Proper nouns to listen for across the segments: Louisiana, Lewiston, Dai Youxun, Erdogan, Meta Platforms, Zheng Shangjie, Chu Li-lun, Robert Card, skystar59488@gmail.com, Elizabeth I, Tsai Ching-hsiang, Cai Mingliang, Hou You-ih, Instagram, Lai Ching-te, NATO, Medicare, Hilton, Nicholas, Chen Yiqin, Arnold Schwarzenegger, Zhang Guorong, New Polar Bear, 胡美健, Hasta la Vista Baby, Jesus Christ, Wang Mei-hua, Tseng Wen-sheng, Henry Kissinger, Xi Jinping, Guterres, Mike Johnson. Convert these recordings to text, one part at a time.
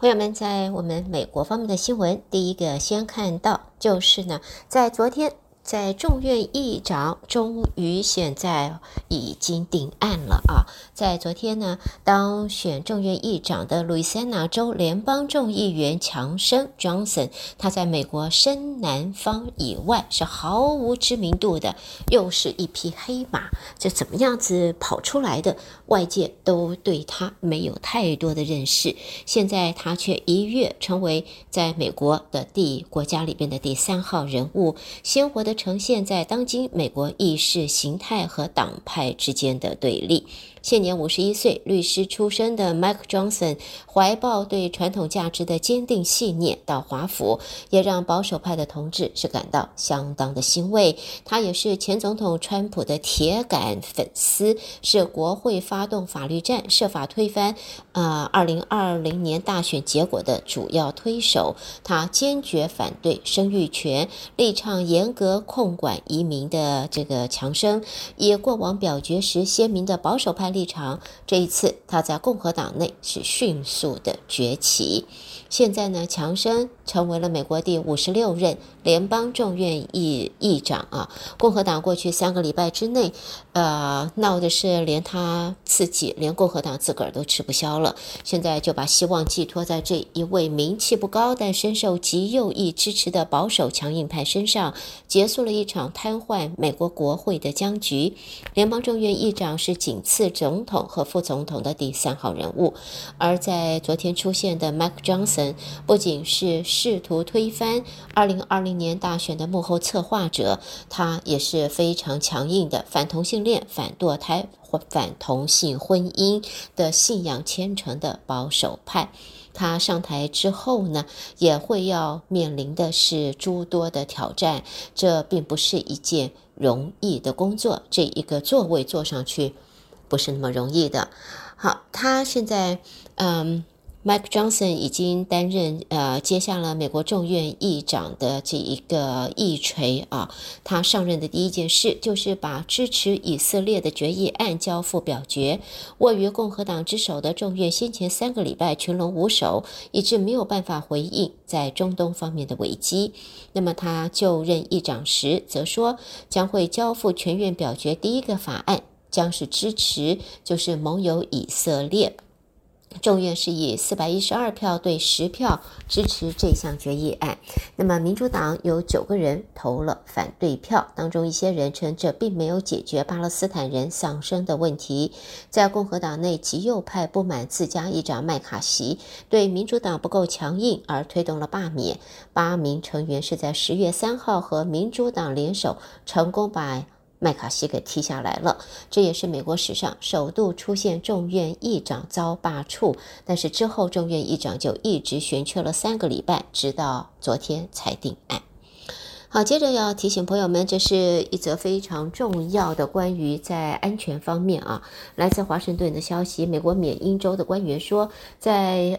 朋友们，在我们美国方面的新闻，第一个先看到就是呢，在昨天，在众院议长终于现在已经定案了啊！在昨天呢，当选众院议长的 Louisiana 州联邦众议员强生 Johnson， 他在美国深南方以外是毫无知名度的，又是一匹黑马，这怎么样子跑出来的？外界都对他没有太多的认识，现在他却一跃成为在美国的国家里边的第三号人物，鲜活的呈现在当今美国意识形态和党派之间的对立。现年51岁，律师出身的 Mike Johnson 怀抱对传统价值的坚定信念到华府，也让保守派的同志是感到相当的欣慰。他也是前总统川普的铁杆粉丝，是国会发动法律战，设法推翻2020年大选结果的主要推手。他坚决反对生育权，力倡严格控管移民的这个强生，以过往表决时鲜明的保守派立场，这一次他在共和党内是迅速的崛起。现在呢，强生成为了美国第56任联邦众院议长啊。共和党过去3个礼拜之内，闹的是连他自己，连共和党自个儿都吃不消了。现在就把希望寄托在这一位名气不高但深受极右翼支持的保守强硬派身上，结束了一场瘫痪美国国会的僵局。联邦众院议长是仅次总统和副总统的第三号人物，而在昨天出现的 Mike Johnson。不仅是试图推翻2020年大选的幕后策划者，他也是非常强硬的反同性恋、反堕胎、反同性婚姻的信仰虔诚的保守派。他上台之后呢，也会要面临的是诸多的挑战，这并不是一件容易的工作，这一个座位坐上去不是那么容易的。好，他现在Mike Johnson 已经担任接下了美国众院议长的这一个议锤啊。他上任的第一件事就是把支持以色列的决议案交付表决。位于共和党之手的众院先前3个礼拜群龙无首，以致没有办法回应在中东方面的危机。那么他就任议长时则说，将会交付全院表决第一个法案，将是支持就是盟友以色列。众院是以412票对10票支持这项决议案，那么民主党有9个人投了反对票，当中一些人称这并没有解决巴勒斯坦人丧生的问题。在共和党内，极右派不满自家议长麦卡锡对民主党不够强硬而推动了罢免，8名成员是在10月3号和民主党联手成功把麦卡锡给踢下来了，这也是美国史上首度出现众院议长遭罢黜。但是之后众院议长就一直悬缺了3个礼拜，直到昨天才定案。好，接着要提醒朋友们，这是一则非常重要的关于在安全方面啊，来自华盛顿的消息。美国缅因州的官员说，在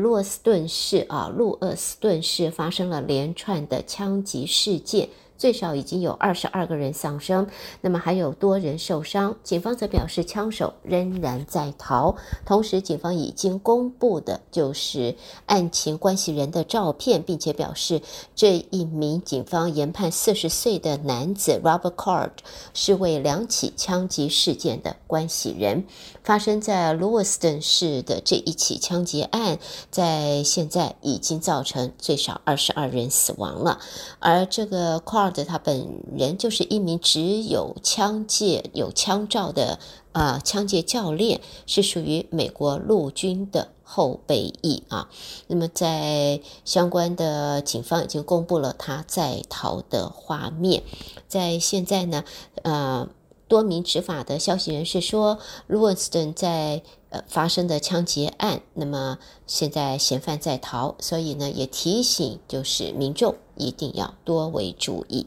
路厄斯顿市发生了连串的枪击事件，最少已经有22个人丧生，那么还有多人受伤。警方则表示枪手仍然在逃。同时，警方已经公布的就是案情关系人的照片，并且表示这一名警方研判40岁的男子 Robert Card 是为2起枪击事件的关系人。发生在 Lewiston 市的这一起枪击案，在现在已经造成最少22人死亡了，而这个 Card他本人就是一名只有枪照的枪械教练，是属于美国陆军的后备役啊。那么在相关的警方已经公布了他在逃的画面。在现在呢，多名执法的消息人士说，Lewiston 在发生的枪击案，那么现在嫌犯在逃，所以呢也提醒就是民众一定要多为注意。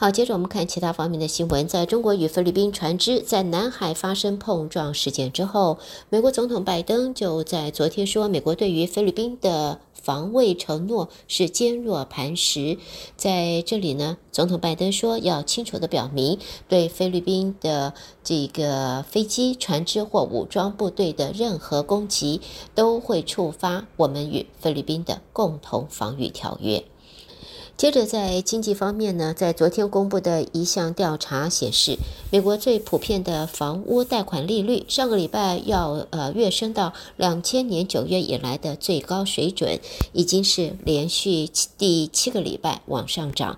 好，接着我们看其他方面的新闻。在中国与菲律宾船只在南海发生碰撞事件之后，美国总统拜登就在昨天说，美国对于菲律宾的防卫承诺是坚若磐石。在这里呢，总统拜登说要清楚地表明，对菲律宾的这个飞机、船只或武装部队的任何攻击都会触发我们与菲律宾的共同防御条约。接着在经济方面呢，在昨天公布的一项调查显示，美国最普遍的房屋贷款利率上个礼拜要跃升到2000年9月以来的最高水准，已经是连续第7个礼拜往上涨，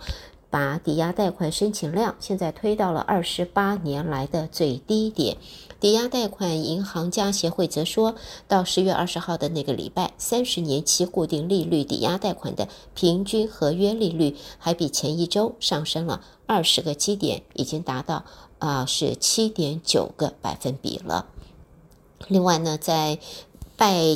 把抵押贷款申请量现在推到了28年来的最低点。抵押贷款银行家协会则说，到10月20号的那个礼拜，30年期固定利率抵押贷款的平均合约利率还比前一周上升了20个基点，已经达到是 7.9 个百分比了。另外呢，在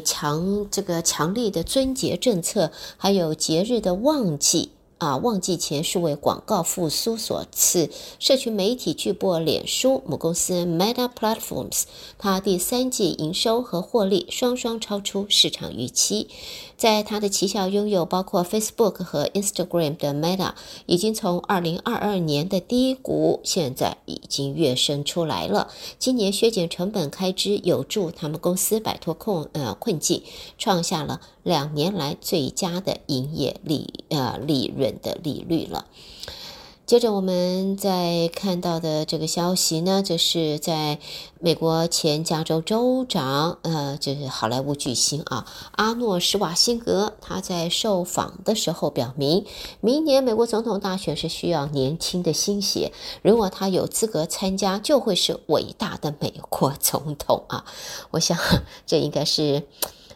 强力的尊节政策还有节日的旺季前数位广告复苏所赐，社群媒体巨擘脸书母公司 Meta Platforms 它第三季营收和获利双双超出市场预期。在它的旗下拥有包括 Facebook 和 Instagram 的 Meta 已经从2022年的低谷现在已经跃升出来了，今年削减成本开支有助他们公司摆脱困境，创下了两年来最佳的营业利润的利率了。接着我们再看到的这个消息呢，就是在美国前加州州长就是好莱坞巨星阿诺·施瓦辛格，他在受访的时候表明，明年美国总统大选是需要年轻的新血，如果他有资格参加，就会是伟大的美国总统我想这应该是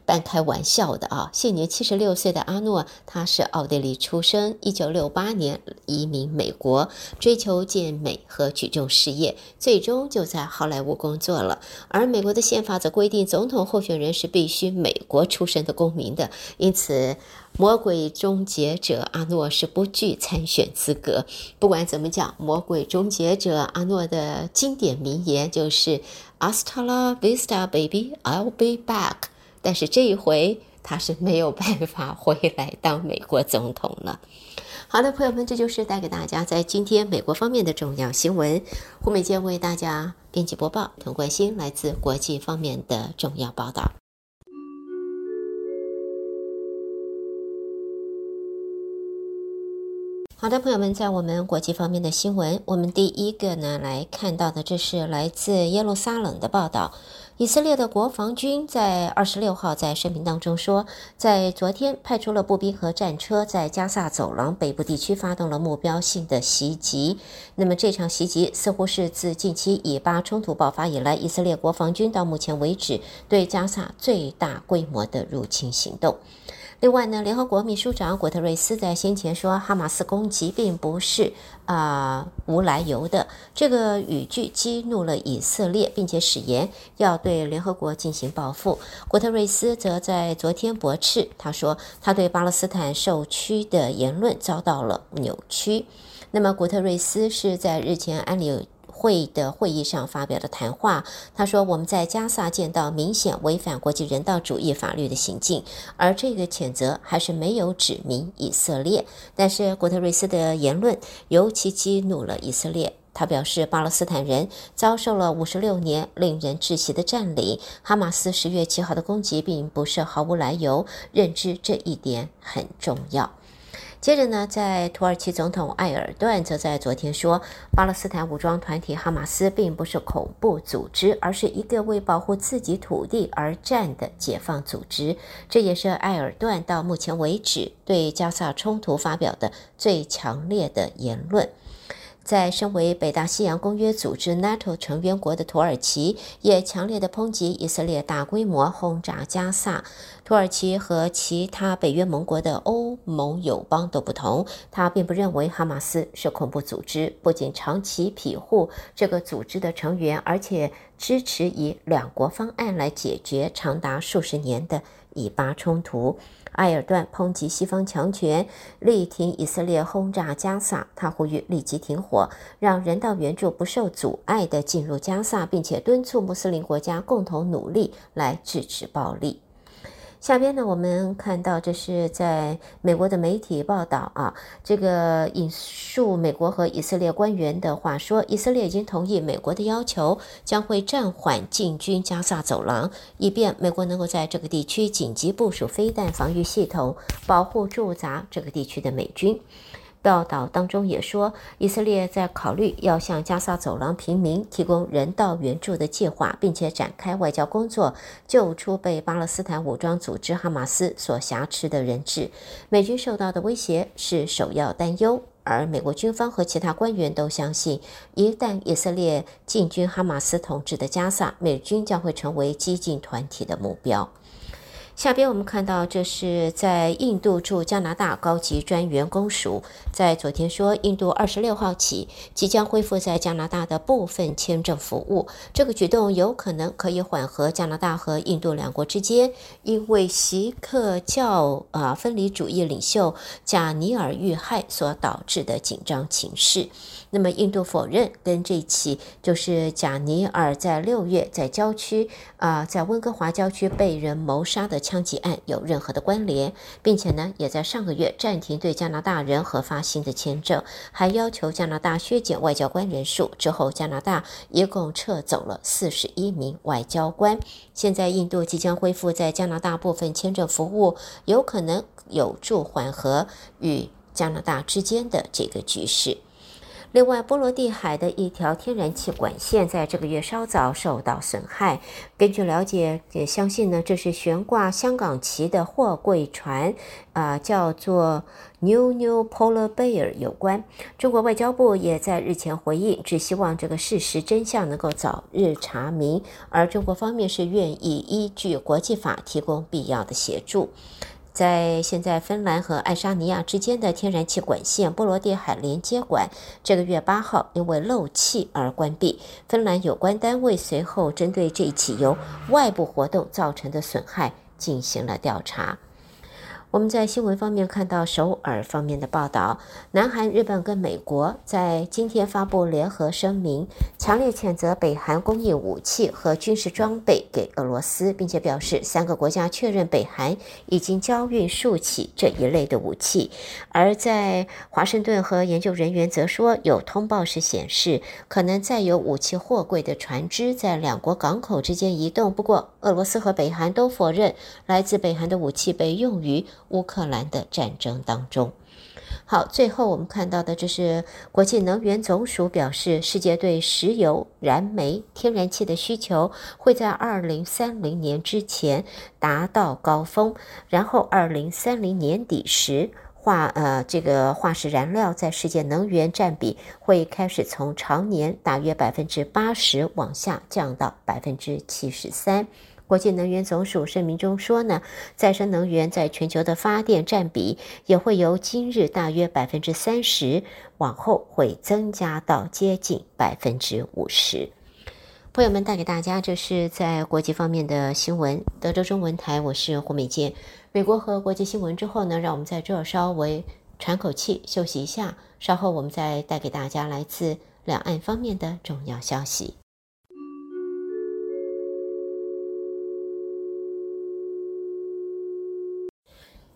半开玩笑的现年76岁的阿诺，他是奥地利出生，1968年移民美国，追求健美和举重事业，最终就在好莱坞工作了。而美国的宪法则规定，总统候选人是必须美国出身的公民的，因此魔鬼终结者阿诺是不具参选资格。不管怎么讲，魔鬼终结者阿诺的经典名言就是 Hasta la Vista Baby, I'll be back。但是这一回他是没有办法回来当美国总统了。好的，朋友们，这就是带给大家在今天美国方面的重要新闻。胡美健为大家编辑播报，同关心来自国际方面的重要报道。好的，朋友们，在我们国际方面的新闻，我们第一个呢来看到的，这是来自耶路撒冷的报道。以色列的国防军在26号在声明当中说，在昨天派出了步兵和战车，在加萨走廊北部地区发动了目标性的袭击。那么这场袭击似乎是自近期以巴冲突爆发以来，以色列国防军到目前为止对加萨最大规模的入侵行动。另外呢，联合国秘书长古特瑞斯在先前说，哈马斯攻击并不是无来由的，这个语句激怒了以色列，并且誓言要对联合国进行报复。古特瑞斯则在昨天驳斥，他说他对巴勒斯坦受区的言论遭到了扭曲。那么古特瑞斯是在日前安理会的会议上发表的谈话，他说我们在加萨见到明显违反国际人道主义法律的行径，而这个谴责还是没有指明以色列。但是古特瑞斯的言论尤其激怒了以色列，他表示巴勒斯坦人遭受了56年令人窒息的占领，哈马斯10月7号的攻击并不是毫无来由，认知这一点很重要。接着呢，在土耳其总统埃尔段则在昨天说，巴勒斯坦武装团体哈马斯并不是恐怖组织，而是一个为保护自己土地而战的解放组织。这也是埃尔段到目前为止对加萨冲突发表的最强烈的言论。在身为北大西洋公约组织 NATO 成员国的土耳其也强烈地抨击以色列大规模轰炸加萨。土耳其和其他北约盟国的欧盟友邦都不同，他并不认为哈马斯是恐怖组织，不仅长期庇护这个组织的成员，而且支持以两国方案来解决长达数十年的以巴冲突。埃尔段抨击西方强权，力挺以色列轰炸加萨，他呼吁立即停火，让人道援助不受阻碍地进入加萨，并且敦促穆斯林国家共同努力来制止暴力。下边呢，我们看到这是在美国的媒体报道啊，这个引述美国和以色列官员的话说，以色列已经同意美国的要求，将会暂缓进军加萨走廊，以便美国能够在这个地区紧急部署飞弹防御系统，保护驻扎这个地区的美军。报道当中也说，以色列在考虑要向加萨走廊平民提供人道援助的计划，并且展开外交工作，救出被巴勒斯坦武装组织哈马斯所挟持的人质。美军受到的威胁是首要担忧，而美国军方和其他官员都相信，一旦以色列进军哈马斯统治的加萨，美军将会成为激进团体的目标。下边我们看到，这是在印度驻加拿大高级专员公署在昨天说，印度26号起即将恢复在加拿大的部分签证服务。这个举动有可能可以缓和加拿大和印度两国之间因为锡克教分离主义领袖贾尼尔遇害所导致的紧张情势。那么印度否认跟这一起就是贾尼尔在6月在郊区在温哥华郊区被人谋杀的枪击案有任何的关联，并且呢也在上个月暂停对加拿大人核发新的签证，还要求加拿大削减外交官人数。之后加拿大一共撤走了41名外交官。现在印度即将恢复在加拿大部分签证服务，有可能有助缓和与加拿大之间的这个局势。另外，波罗的海的一条天然气管线在这个月稍早受到损害。根据了解，也相信呢，这是悬挂香港旗的货柜船，叫做 New Polar Bear 有关。中国外交部也在日前回应，只希望这个事实真相能够早日查明，而中国方面是愿意依据国际法提供必要的协助。在现在芬兰和爱沙尼亚之间的天然气管线波罗的海连接管这个月8号因为漏气而关闭，芬兰有关单位随后针对这一起由外部活动造成的损害进行了调查。我们在新闻方面看到首尔方面的报道，南韩、日本跟美国在今天发布联合声明，强烈谴责北韩供应武器和军事装备给俄罗斯，并且表示三个国家确认北韩已经交运数起这一类的武器。而在华盛顿和研究人员则说，有通报是显示可能载有武器货柜的船只在两国港口之间移动，不过俄罗斯和北韩都否认来自北韩的武器被用于乌克兰的战争当中。好，最后我们看到的，这是国际能源总署表示，世界对石油、燃煤、天然气的需求会在2030年之前达到高峰，然后2030年底时化石燃料在世界能源占比会开始从常年大约 80% 往下降到 73%。国际能源总署声明中说呢，再生能源在全球的发电占比也会由今日大约 30% 往后会增加到接近 50%。朋友们，带给大家这是在国际方面的新闻。德州中文台，我是胡美健。美国和国际新闻之后呢，让我们在这稍微喘口气休息一下，稍后我们再带给大家来自两岸方面的重要消息。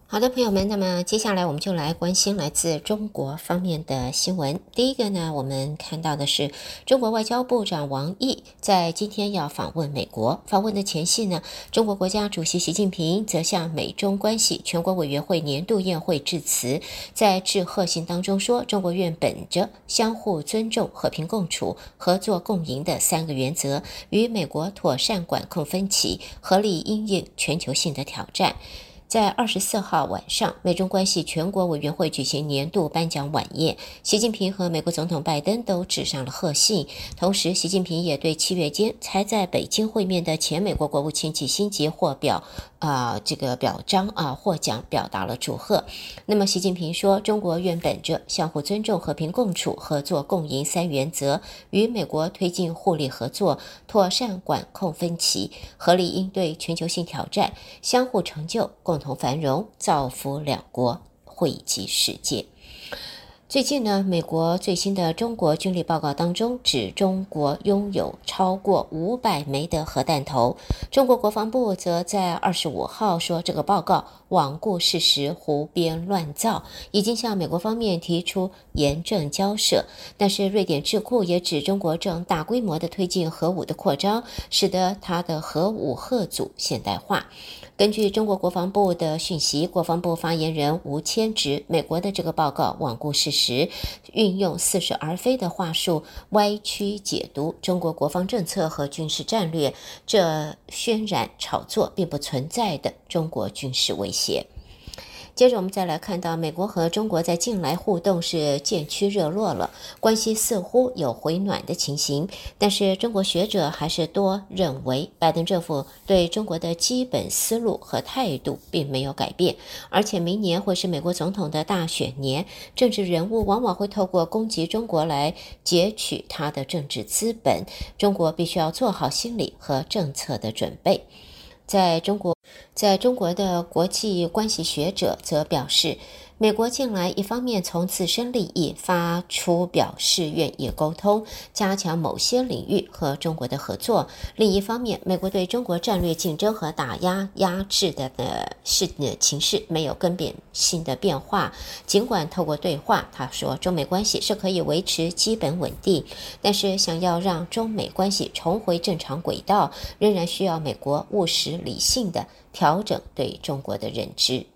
好的，朋友们，那么接下来我们就来关心来自中国方面的新闻。第一个呢，我们看到的是中国外交部长王毅在今天要访问美国。访问的前夕呢，中国国家主席习近平则向美中关系全国委员会年度宴会致辞，在致贺信当中说，中国愿本着相互尊重、和平共处、合作共赢的三个原则，与美国妥善管控分歧，合力因应全球性的挑战。在24号晚上，美中关系全国委员会举行年度颁奖晚宴，习近平和美国总统拜登都致上了贺信。同时，习近平也对7月间才在北京会面的前美国国务卿基辛格获奖表达了祝贺。那么，习近平说，中国愿本着相互尊重、和平共处、合作共赢3原则，与美国推进互利合作，妥善管控分歧，合力应对全球性挑战，相互成就，共同繁荣，造福两国，惠及世界。最近呢，美国最新的中国军力报告当中指，中国拥有超过500枚的核弹头。中国国防部则在25号说，这个报告罔顾事实，胡编乱造，已经向美国方面提出严正交涉。但是瑞典智库也指，中国正大规模的推进核武的扩张，使得它的核武嚇阻现代化。根据中国国防部的讯息，国防部发言人吴谦指，美国的这个报告罔顾事实，运用似是而非的话术，歪曲解读中国国防政策和军事战略，这渲染炒作并不存在的中国军事威胁。接着我们再来看到，美国和中国在近来互动是渐趋热络了，关系似乎有回暖的情形。但是中国学者还是多认为，拜登政府对中国的基本思路和态度并没有改变，而且明年会是美国总统的大选年，政治人物往往会透过攻击中国来截取他的政治资本，中国必须要做好心理和政策的准备。在中国的国际关系学者则表示，美国近来一方面从自身利益发出表示愿意沟通，加强某些领域和中国的合作，另一方面美国对中国战略竞争和打压压制的情势没有根本性的变化。尽管透过对话，他说中美关系是可以维持基本稳定，但是想要让中美关系重回正常轨道，仍然需要美国务实理性的调整对中国的认知。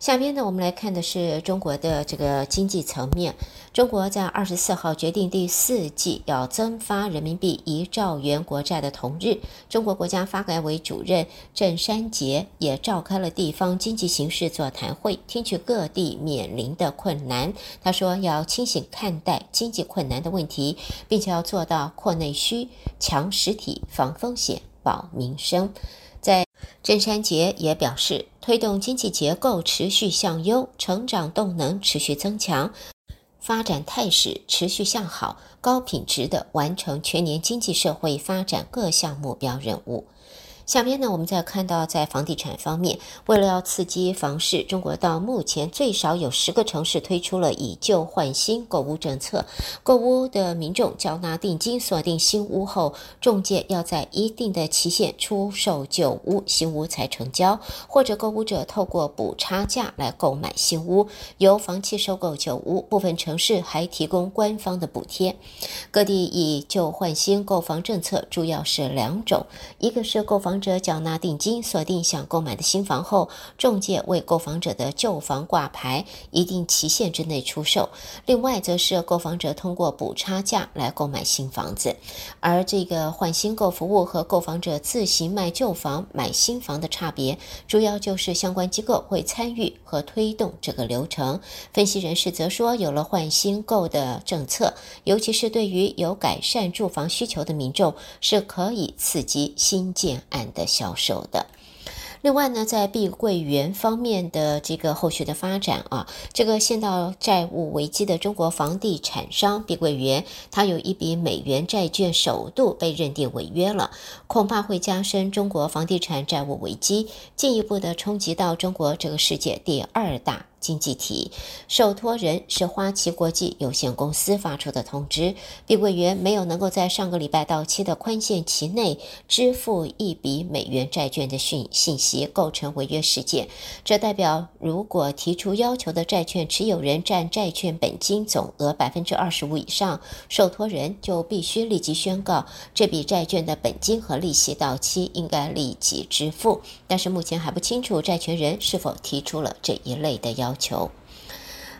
下面呢，我们来看的是中国的这个经济层面。中国在24号决定第4季要增发人民币1兆元国债的同日，中国国家发改委主任郑山杰也召开了地方经济形势座谈会，听取各地面临的困难。他说，要清醒看待经济困难的问题，并且要做到扩内需、强实体、防风险、保民生。郑山杰也表示，推动经济结构持续向优，成长动能持续增强，发展态势持续向好，高品质地完成全年经济社会发展各项目标任务。下面呢，我们再看到，在房地产方面，为了要刺激房市，中国到目前最少有10个城市推出了以旧换新购屋政策。购屋的民众交纳定金锁定新屋后，中介要在一定的期限出售旧屋，新屋才成交，或者购屋者透过补差价来购买新屋，由房企收购旧屋。部分城市还提供官方的补贴。各地以旧换新购房政策主要是2种，一个是购房者缴纳定金锁定想购买的新房后，中介为购房者的旧房挂牌，一定期限之内出售；另外则是购房者通过补差价来购买新房子。而这个换新购服务和购房者自行卖旧房买新房的差别，主要就是相关机构会参与和推动这个流程。分析人士则说，有了换新购的政策，尤其是对于有改善住房需求的民众，是可以刺激新建案的销售的。另外呢，在碧桂园方面的这个后续的发展啊，这个陷到债务危机的中国房地产商碧桂园，它有一笔美元债券首度被认定违约了，恐怕会加深中国房地产债务危机，进一步的冲击到中国这个世界第2大经济体。受托人是花旗国际有限公司发出的通知，碧桂园没有能够在上个礼拜到期的宽限期内支付一笔美元债券的信息构成违约事件。这代表，如果提出要求的债券持有人占债券本金总额 25% 以上，受托人就必须立即宣告这笔债券的本金和利息到期，应该立即支付。但是目前还不清楚债权人是否提出了这一类的要求。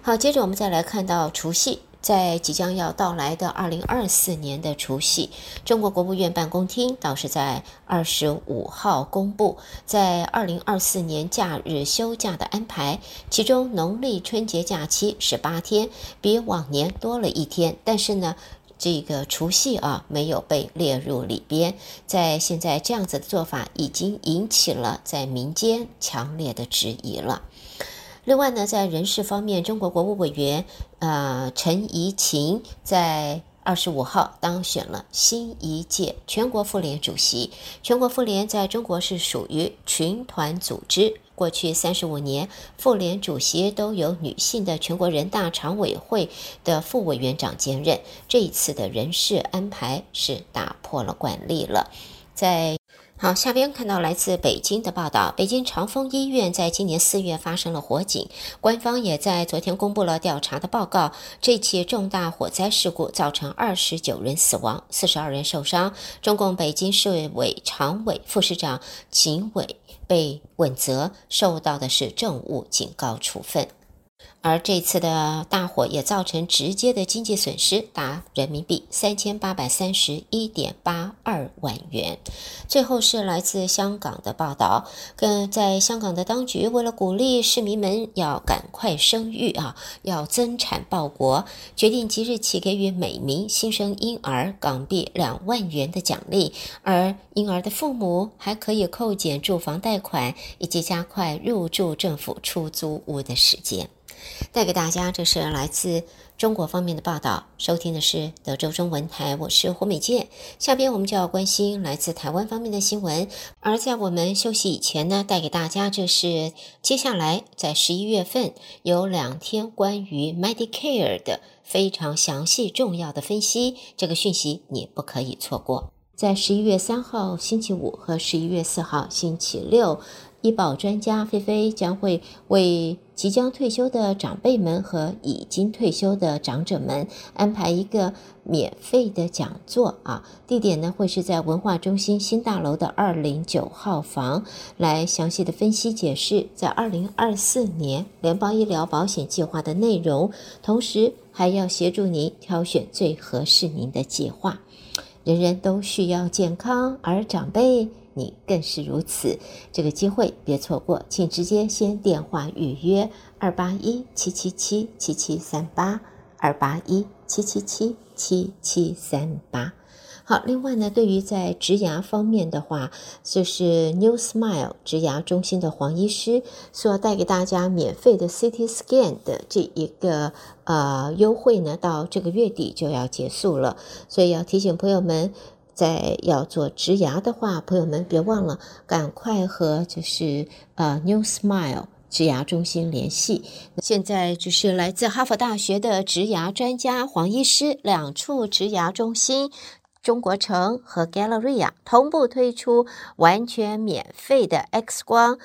好，接着我们再来看到除夕。在即将要到来的2024年的除夕，中国国务院办公厅倒是在25号公布在2024年假日休假的安排，其中农历春节假期18天，比往年多了一天，但是呢这个除夕没有被列入里边。在现在这样子的做法已经引起了在民间强烈的质疑了。另外呢，在人事方面，中国国务委员陈怡琴在25号当选了新一届全国妇联主席。全国妇联在中国是属于群团组织，过去35年妇联主席都由女性的全国人大常委会的副委员长兼任，这一次的人事安排是打破了惯例了。好，下边看到来自北京的报道，北京长峰医院在今年4月发生了火警，官方也在昨天公布了调查的报告，这起重大火灾事故造成29人死亡，42人受伤，中共北京市委常委、副市长秦伟被问责，受到的是政务警告处分。而这次的大火也造成直接的经济损失达人民币 3831.82 万元。最后是来自香港的报道，在香港的当局为了鼓励市民们要赶快生育要增产报国，决定即日起给予每名新生婴儿港币2万元的奖励，而婴儿的父母还可以扣减住房贷款，以及加快入住政府出租屋的时间。带给大家，这是来自中国方面的报道。收听的是德州中文台，我是胡美健。下边我们就要关心来自台湾方面的新闻。而在我们休息以前呢，带给大家，这是接下来在11月份有2天关于 Medicare 的非常详细重要的分析，这个讯息你不可以错过。在11月3号星期五和11月4号星期六，医保专家菲菲将会为即将退休的长辈们和已经退休的长者们安排一个免费的讲座地点呢会是在文化中心新大楼的209号房，来详细的分析解释在2024年联邦医疗保险计划的内容，同时还要协助您挑选最合适您的计划。人人都需要健康，而长辈你更是如此，这个机会别错过，请直接先电话预约281-777-7738 281-777-7738。好，另外呢，对于在植牙方面的话，就是 New Smile 植牙中心的黄医师所带给大家免费的 CT Scan 的这一个优惠呢，到这个月底就要结束了，所以要提醒朋友们，在要做植牙的话，朋友们别忘了赶快和就是New Smile 植牙中心联系。现在就是来自哈佛大学的植牙专家黄医师，2处植牙中心中国城和 Galleria 同步推出完全免费的 X 光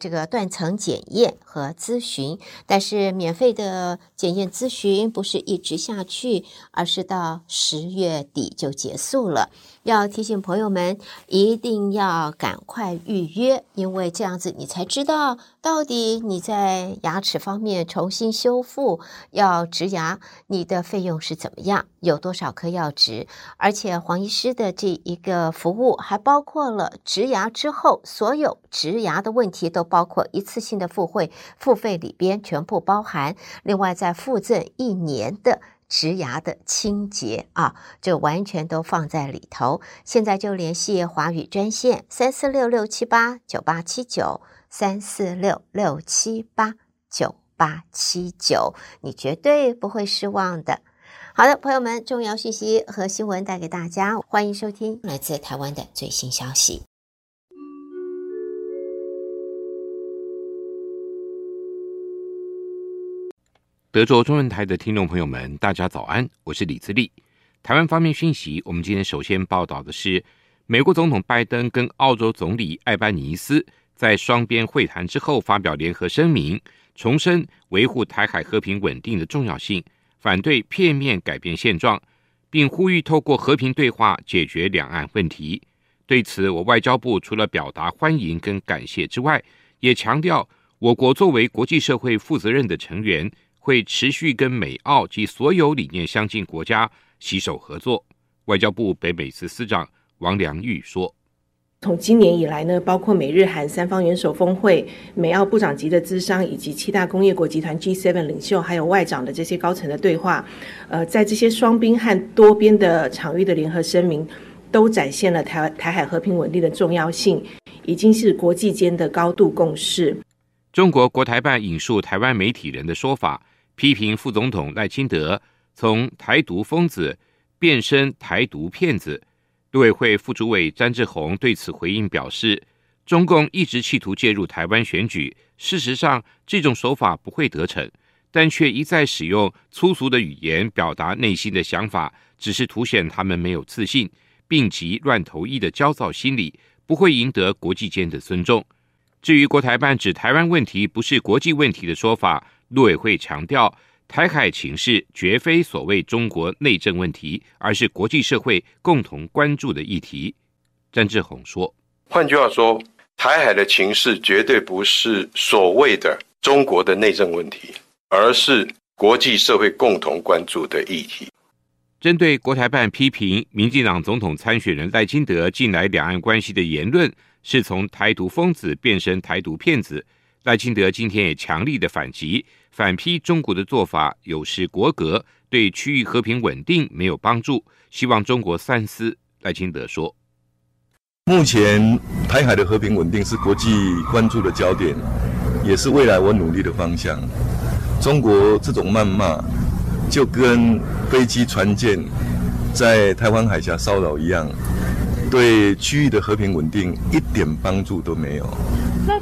这个断层检验和咨询，但是免费的检验咨询不是一直下去，而是到10月底就结束了。要提醒朋友们一定要赶快预约，因为这样子你才知道到底你在牙齿方面重新修复要植牙，你的费用是怎么样，有多少颗要植。而且黄医师的这一个服务还包括了植牙之后所有植牙的问题都包括一次性的付费里边全部包含，另外再附赠1年的植牙的清洁这完全都放在里头。现在就联系华语专线3466789879 3466789879，你绝对不会失望的。好的，朋友们，重要信息和新闻带给大家，欢迎收听来自台湾的最新消息。德州中文台的听众朋友们，大家早安，我是李自立。台湾方面讯息，我们今天首先报道的是，美国总统拜登跟澳洲总理艾班尼斯在双边会谈之后发表联合声明，重申维护台海和平稳定的重要性，反对片面改变现状，并呼吁透过和平对话解决两岸问题。对此，我外交部除了表达欢迎跟感谢之外，也强调我国作为国际社会负责任的成员，会持续跟美澳及所有理念相近国家携手合作。外交部北美司司长王良玉说，从今年以来呢，包括美日韩三方元首峰会、美澳部长级的咨商，以及七大工业国集团 G7 领袖，还有外长的这些高层的对话，在这些双边和多边的场域的联合声明，都展现了台海和平稳定的重要性，已经是国际间的高度共识。中国国台办引述台湾媒体人的说法，批评副总统赖清德从台独疯子变身台独骗子。陆委会副主委詹志宏对此回应表示，中共一直企图介入台湾选举，事实上这种手法不会得逞，但却一再使用粗俗的语言表达内心的想法，只是凸显他们没有自信，病急乱投医的焦躁心理，不会赢得国际间的尊重。至于国台办指台湾问题不是国际问题的说法，陆委会强调，台海情势绝非所谓中国内政问题，而是国际社会共同关注的议题。詹志宏说，换句话说，台海的情势绝对不是所谓的中国的内政问题，而是国际社会共同关注的议题。针对国台办批评民进党总统参选人赖清德近来两岸关系的言论是从台独疯子变身台独骗子，赖清德今天也强力的反击，反批中国的做法有失国格，对区域和平稳定没有帮助，希望中国三思。赖清德说，目前台海的和平稳定是国际关注的焦点，也是未来我努力的方向。中国这种谩骂就跟飞机船舰在台湾海峡骚扰一样，对区域的和平稳定一点帮助都没有。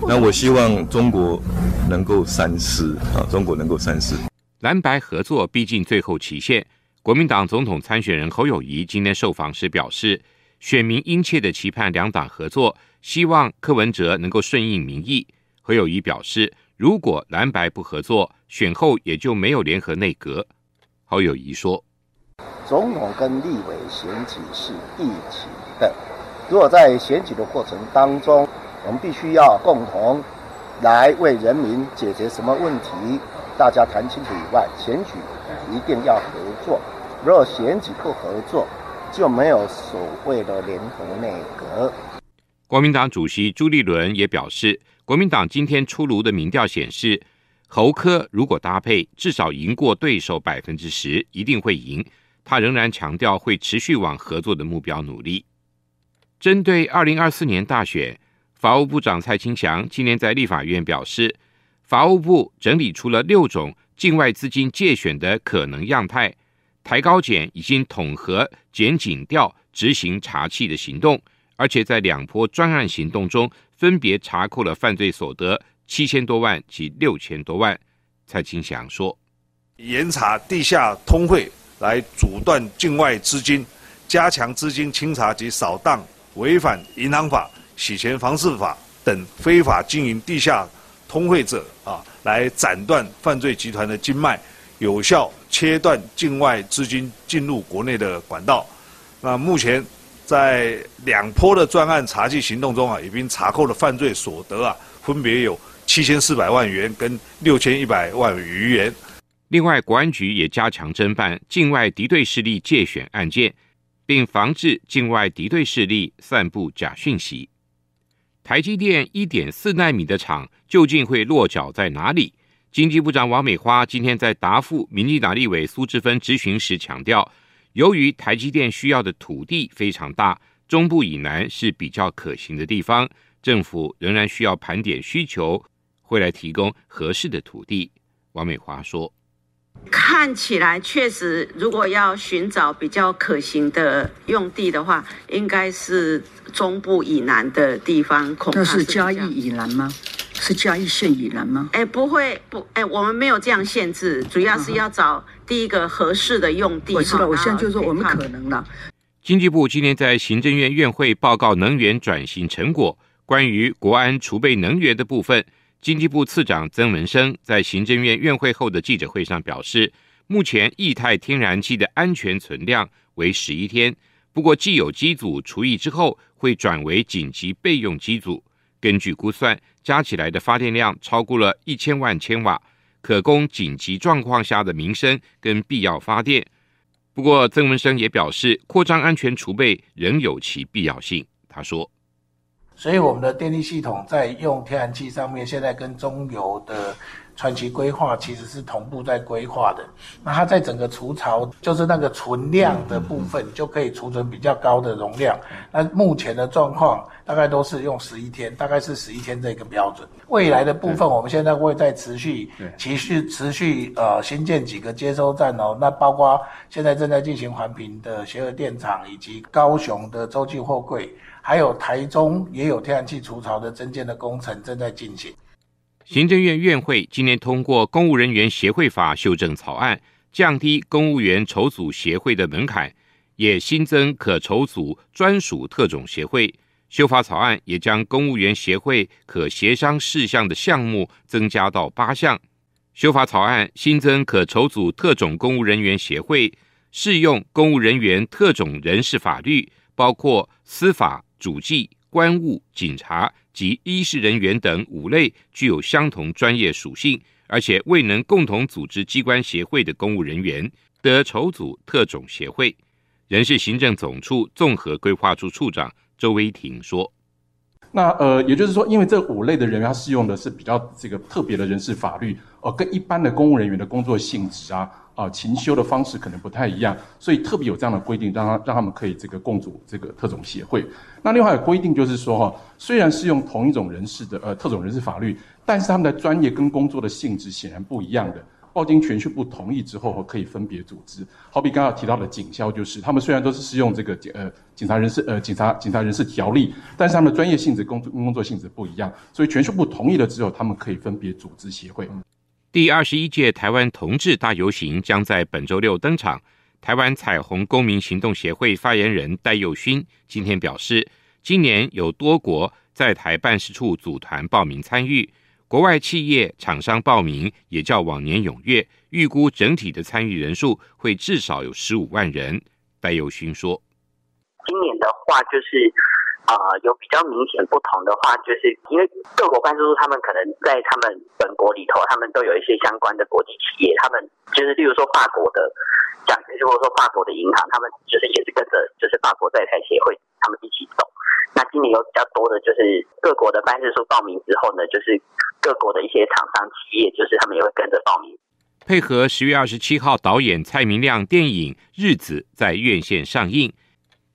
那我希望中国能够三思啊！中国能够三思。蓝白合作逼近最后期限，国民党总统参选人侯友宜今天受访时表示，选民殷切的期盼两党合作，希望柯文哲能够顺应民意。侯友宜表示，如果蓝白不合作，选后也就没有联合内阁。侯友宜说，总统跟立委选举是一起的，如果在选举的过程当中，我们必须要共同来为人民解决什么问题，大家谈清楚以外，选举一定要合作。如果选举不合作，就没有所谓的联合内阁。国民党主席朱立伦也表示，国民党今天出炉的民调显示，侯柯如果搭配，至少赢过对手 10%， 一定会赢。他仍然强调会持续往合作的目标努力。针对2024年大选，法务部长蔡清祥今天在立法院表示，法务部整理出了6种境外资金借选的可能样态，台高检已经统合检警调执行查缉的行动，而且在2波专案行动中分别查扣了犯罪所得7000多万及6000多万。蔡清祥说，严查地下通汇来阻断境外资金，加强资金清查及扫荡违反银行法、洗钱防治法等非法经营地下通汇者来斩断犯罪集团的经脉，有效切断境外资金进入国内的管道。那目前在2波的专案查缉行动中已经查扣的犯罪所得分别有7400万元跟6100万余元。另外，国安局也加强侦办境外敌对势力借选案件，并防治境外敌对势力散布假讯息。台积电 1.4 奈米的厂究竟会落脚在哪里？经济部长王美花今天在答复民进党立委苏致芬质询时强调，由于台积电需要的土地非常大，中部以南是比较可行的地方，政府仍然需要盘点需求，会来提供合适的土地。王美花说，看起来确实如果要寻找比较可行的用地的话，应该是中部以南的地方，恐怕是嘉义以南吗？是嘉义县以南吗？不会，不，我们没有这样限制，主要是要找第一个合适的用地。我知道，我现在就说我们可能了。经济部今天在行政院院会报告能源转型成果，关于国安储备能源的部分，经济部次长曾文生在行政院院会后的记者会上表示，目前液态天然气的安全存量为11天，不过既有机组除役之后会转为紧急备用机组，根据估算，加起来的发电量超过了1000万千瓦，可供紧急状况下的民生跟必要发电。不过，曾文生也表示，扩张安全储备仍有其必要性。他说：“所以我们的电力系统在用天然气上面，现在跟中油的长期规划其实是同步在规划的。那它在整个储槽，就是那个存量的部分，就可以储存比较高的容量。那目前的状况大概都是用11天，大概是11天这个标准。未来的部分，我们现在会再持续新建几个接收站哦。那包括现在正在进行环评的协和电厂，以及高雄的洲际货柜，还有台中也有天然气储槽的增建的工程正在进行。”行政院院会今年通过《公务人员协会法》修正草案，降低公务员筹组协会的门槛，也新增可筹组专属特种协会。修法草案也将公务员协会可协商事项的项目增加到8项。修法草案新增可筹组特种公务人员协会，适用公务人员特种人事法律，包括司法、主计、官务、警察及医事人员等5类具有相同专业属性，而且未能共同组织机关协会的公务人员，得筹组特种协会。人事行政总处综合规划处处长周威庭说：“那也就是说，因为这5类的人员，他适用的是比较这个特别的人事法律，跟一般的公务人员的工作性质啊，勤修的方式可能不太一样，所以特别有这样的规定，让他们可以这个共组这个特种协会。那另外有规定就是说虽然是用同一种人事的特种人事法律，但是他们的专业跟工作的性质显然不一样的，报经铨叙部同意之后可以分别组织。好比刚刚提到的警消，就是他们虽然都是适用这个警察人事条例，但是他们的专业性质工作性质不一样，所以铨叙部同意了之后，他们可以分别组织协会。”第21届台湾同志大游行将在本周6登场。台湾彩虹公民行动协会发言人戴佑勋今天表示，今年有多国在台办事处组团报名参与，国外企业、厂商报名也较往年踊跃，预估整体的参与人数会至少有15万人。戴佑勋说：“今年的话就是有比较明显不同的话，就是因为各国办事处他们可能在他们本国里头，他们都有一些相关的国际企业，他们就是例如说法国的讲，或者说法国的银行，他们就是也是跟着就是法国在台协会他们一起走。那今年有比较多的就是各国的办事处报名之后呢，就是各国的一些厂商企业，就是他们也会跟着报名。”配合10月27号导演蔡明亮电影《日子》在院线上映，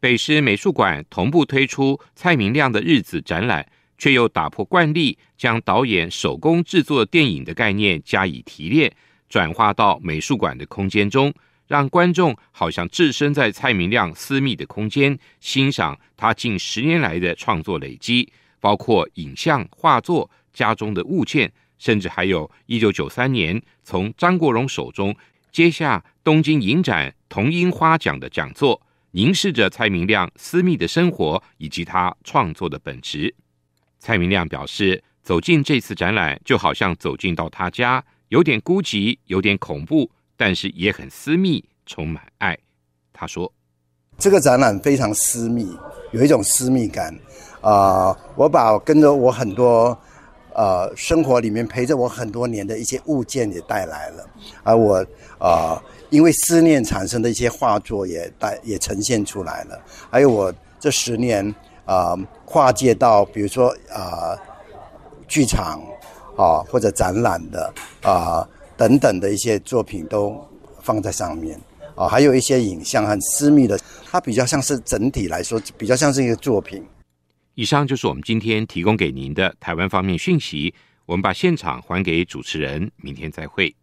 北师美术馆同步推出蔡明亮的《日子》展览，却又打破惯例，将导演手工制作电影的概念加以提炼，转化到美术馆的空间中，让观众好像置身在蔡明亮私密的空间，欣赏他近10年来的创作累积，包括影像、画作、家中的物件，甚至还有1993年从张国荣手中接下东京影展铜樱花奖的讲座，凝视着蔡明亮私密的生活以及他创作的本质。蔡明亮表示，走进这次展览就好像走进到他家，有点孤寂，有点恐怖，但是也很私密，充满爱。他说：“这个展览非常私密，有一种私密感。我把跟着我很多生活里面陪着我很多年的一些物件也带来了，而我因为思念产生的一些画作也呈现出来了，还有我这10年跨界到比如说剧场或者展览的等等的一些作品都放在上面还有一些影像很私密的，它比较像是整体来说比较像是一个作品。”以上就是我们今天提供给您的台湾方面讯息，我们把现场还给主持人，明天再会。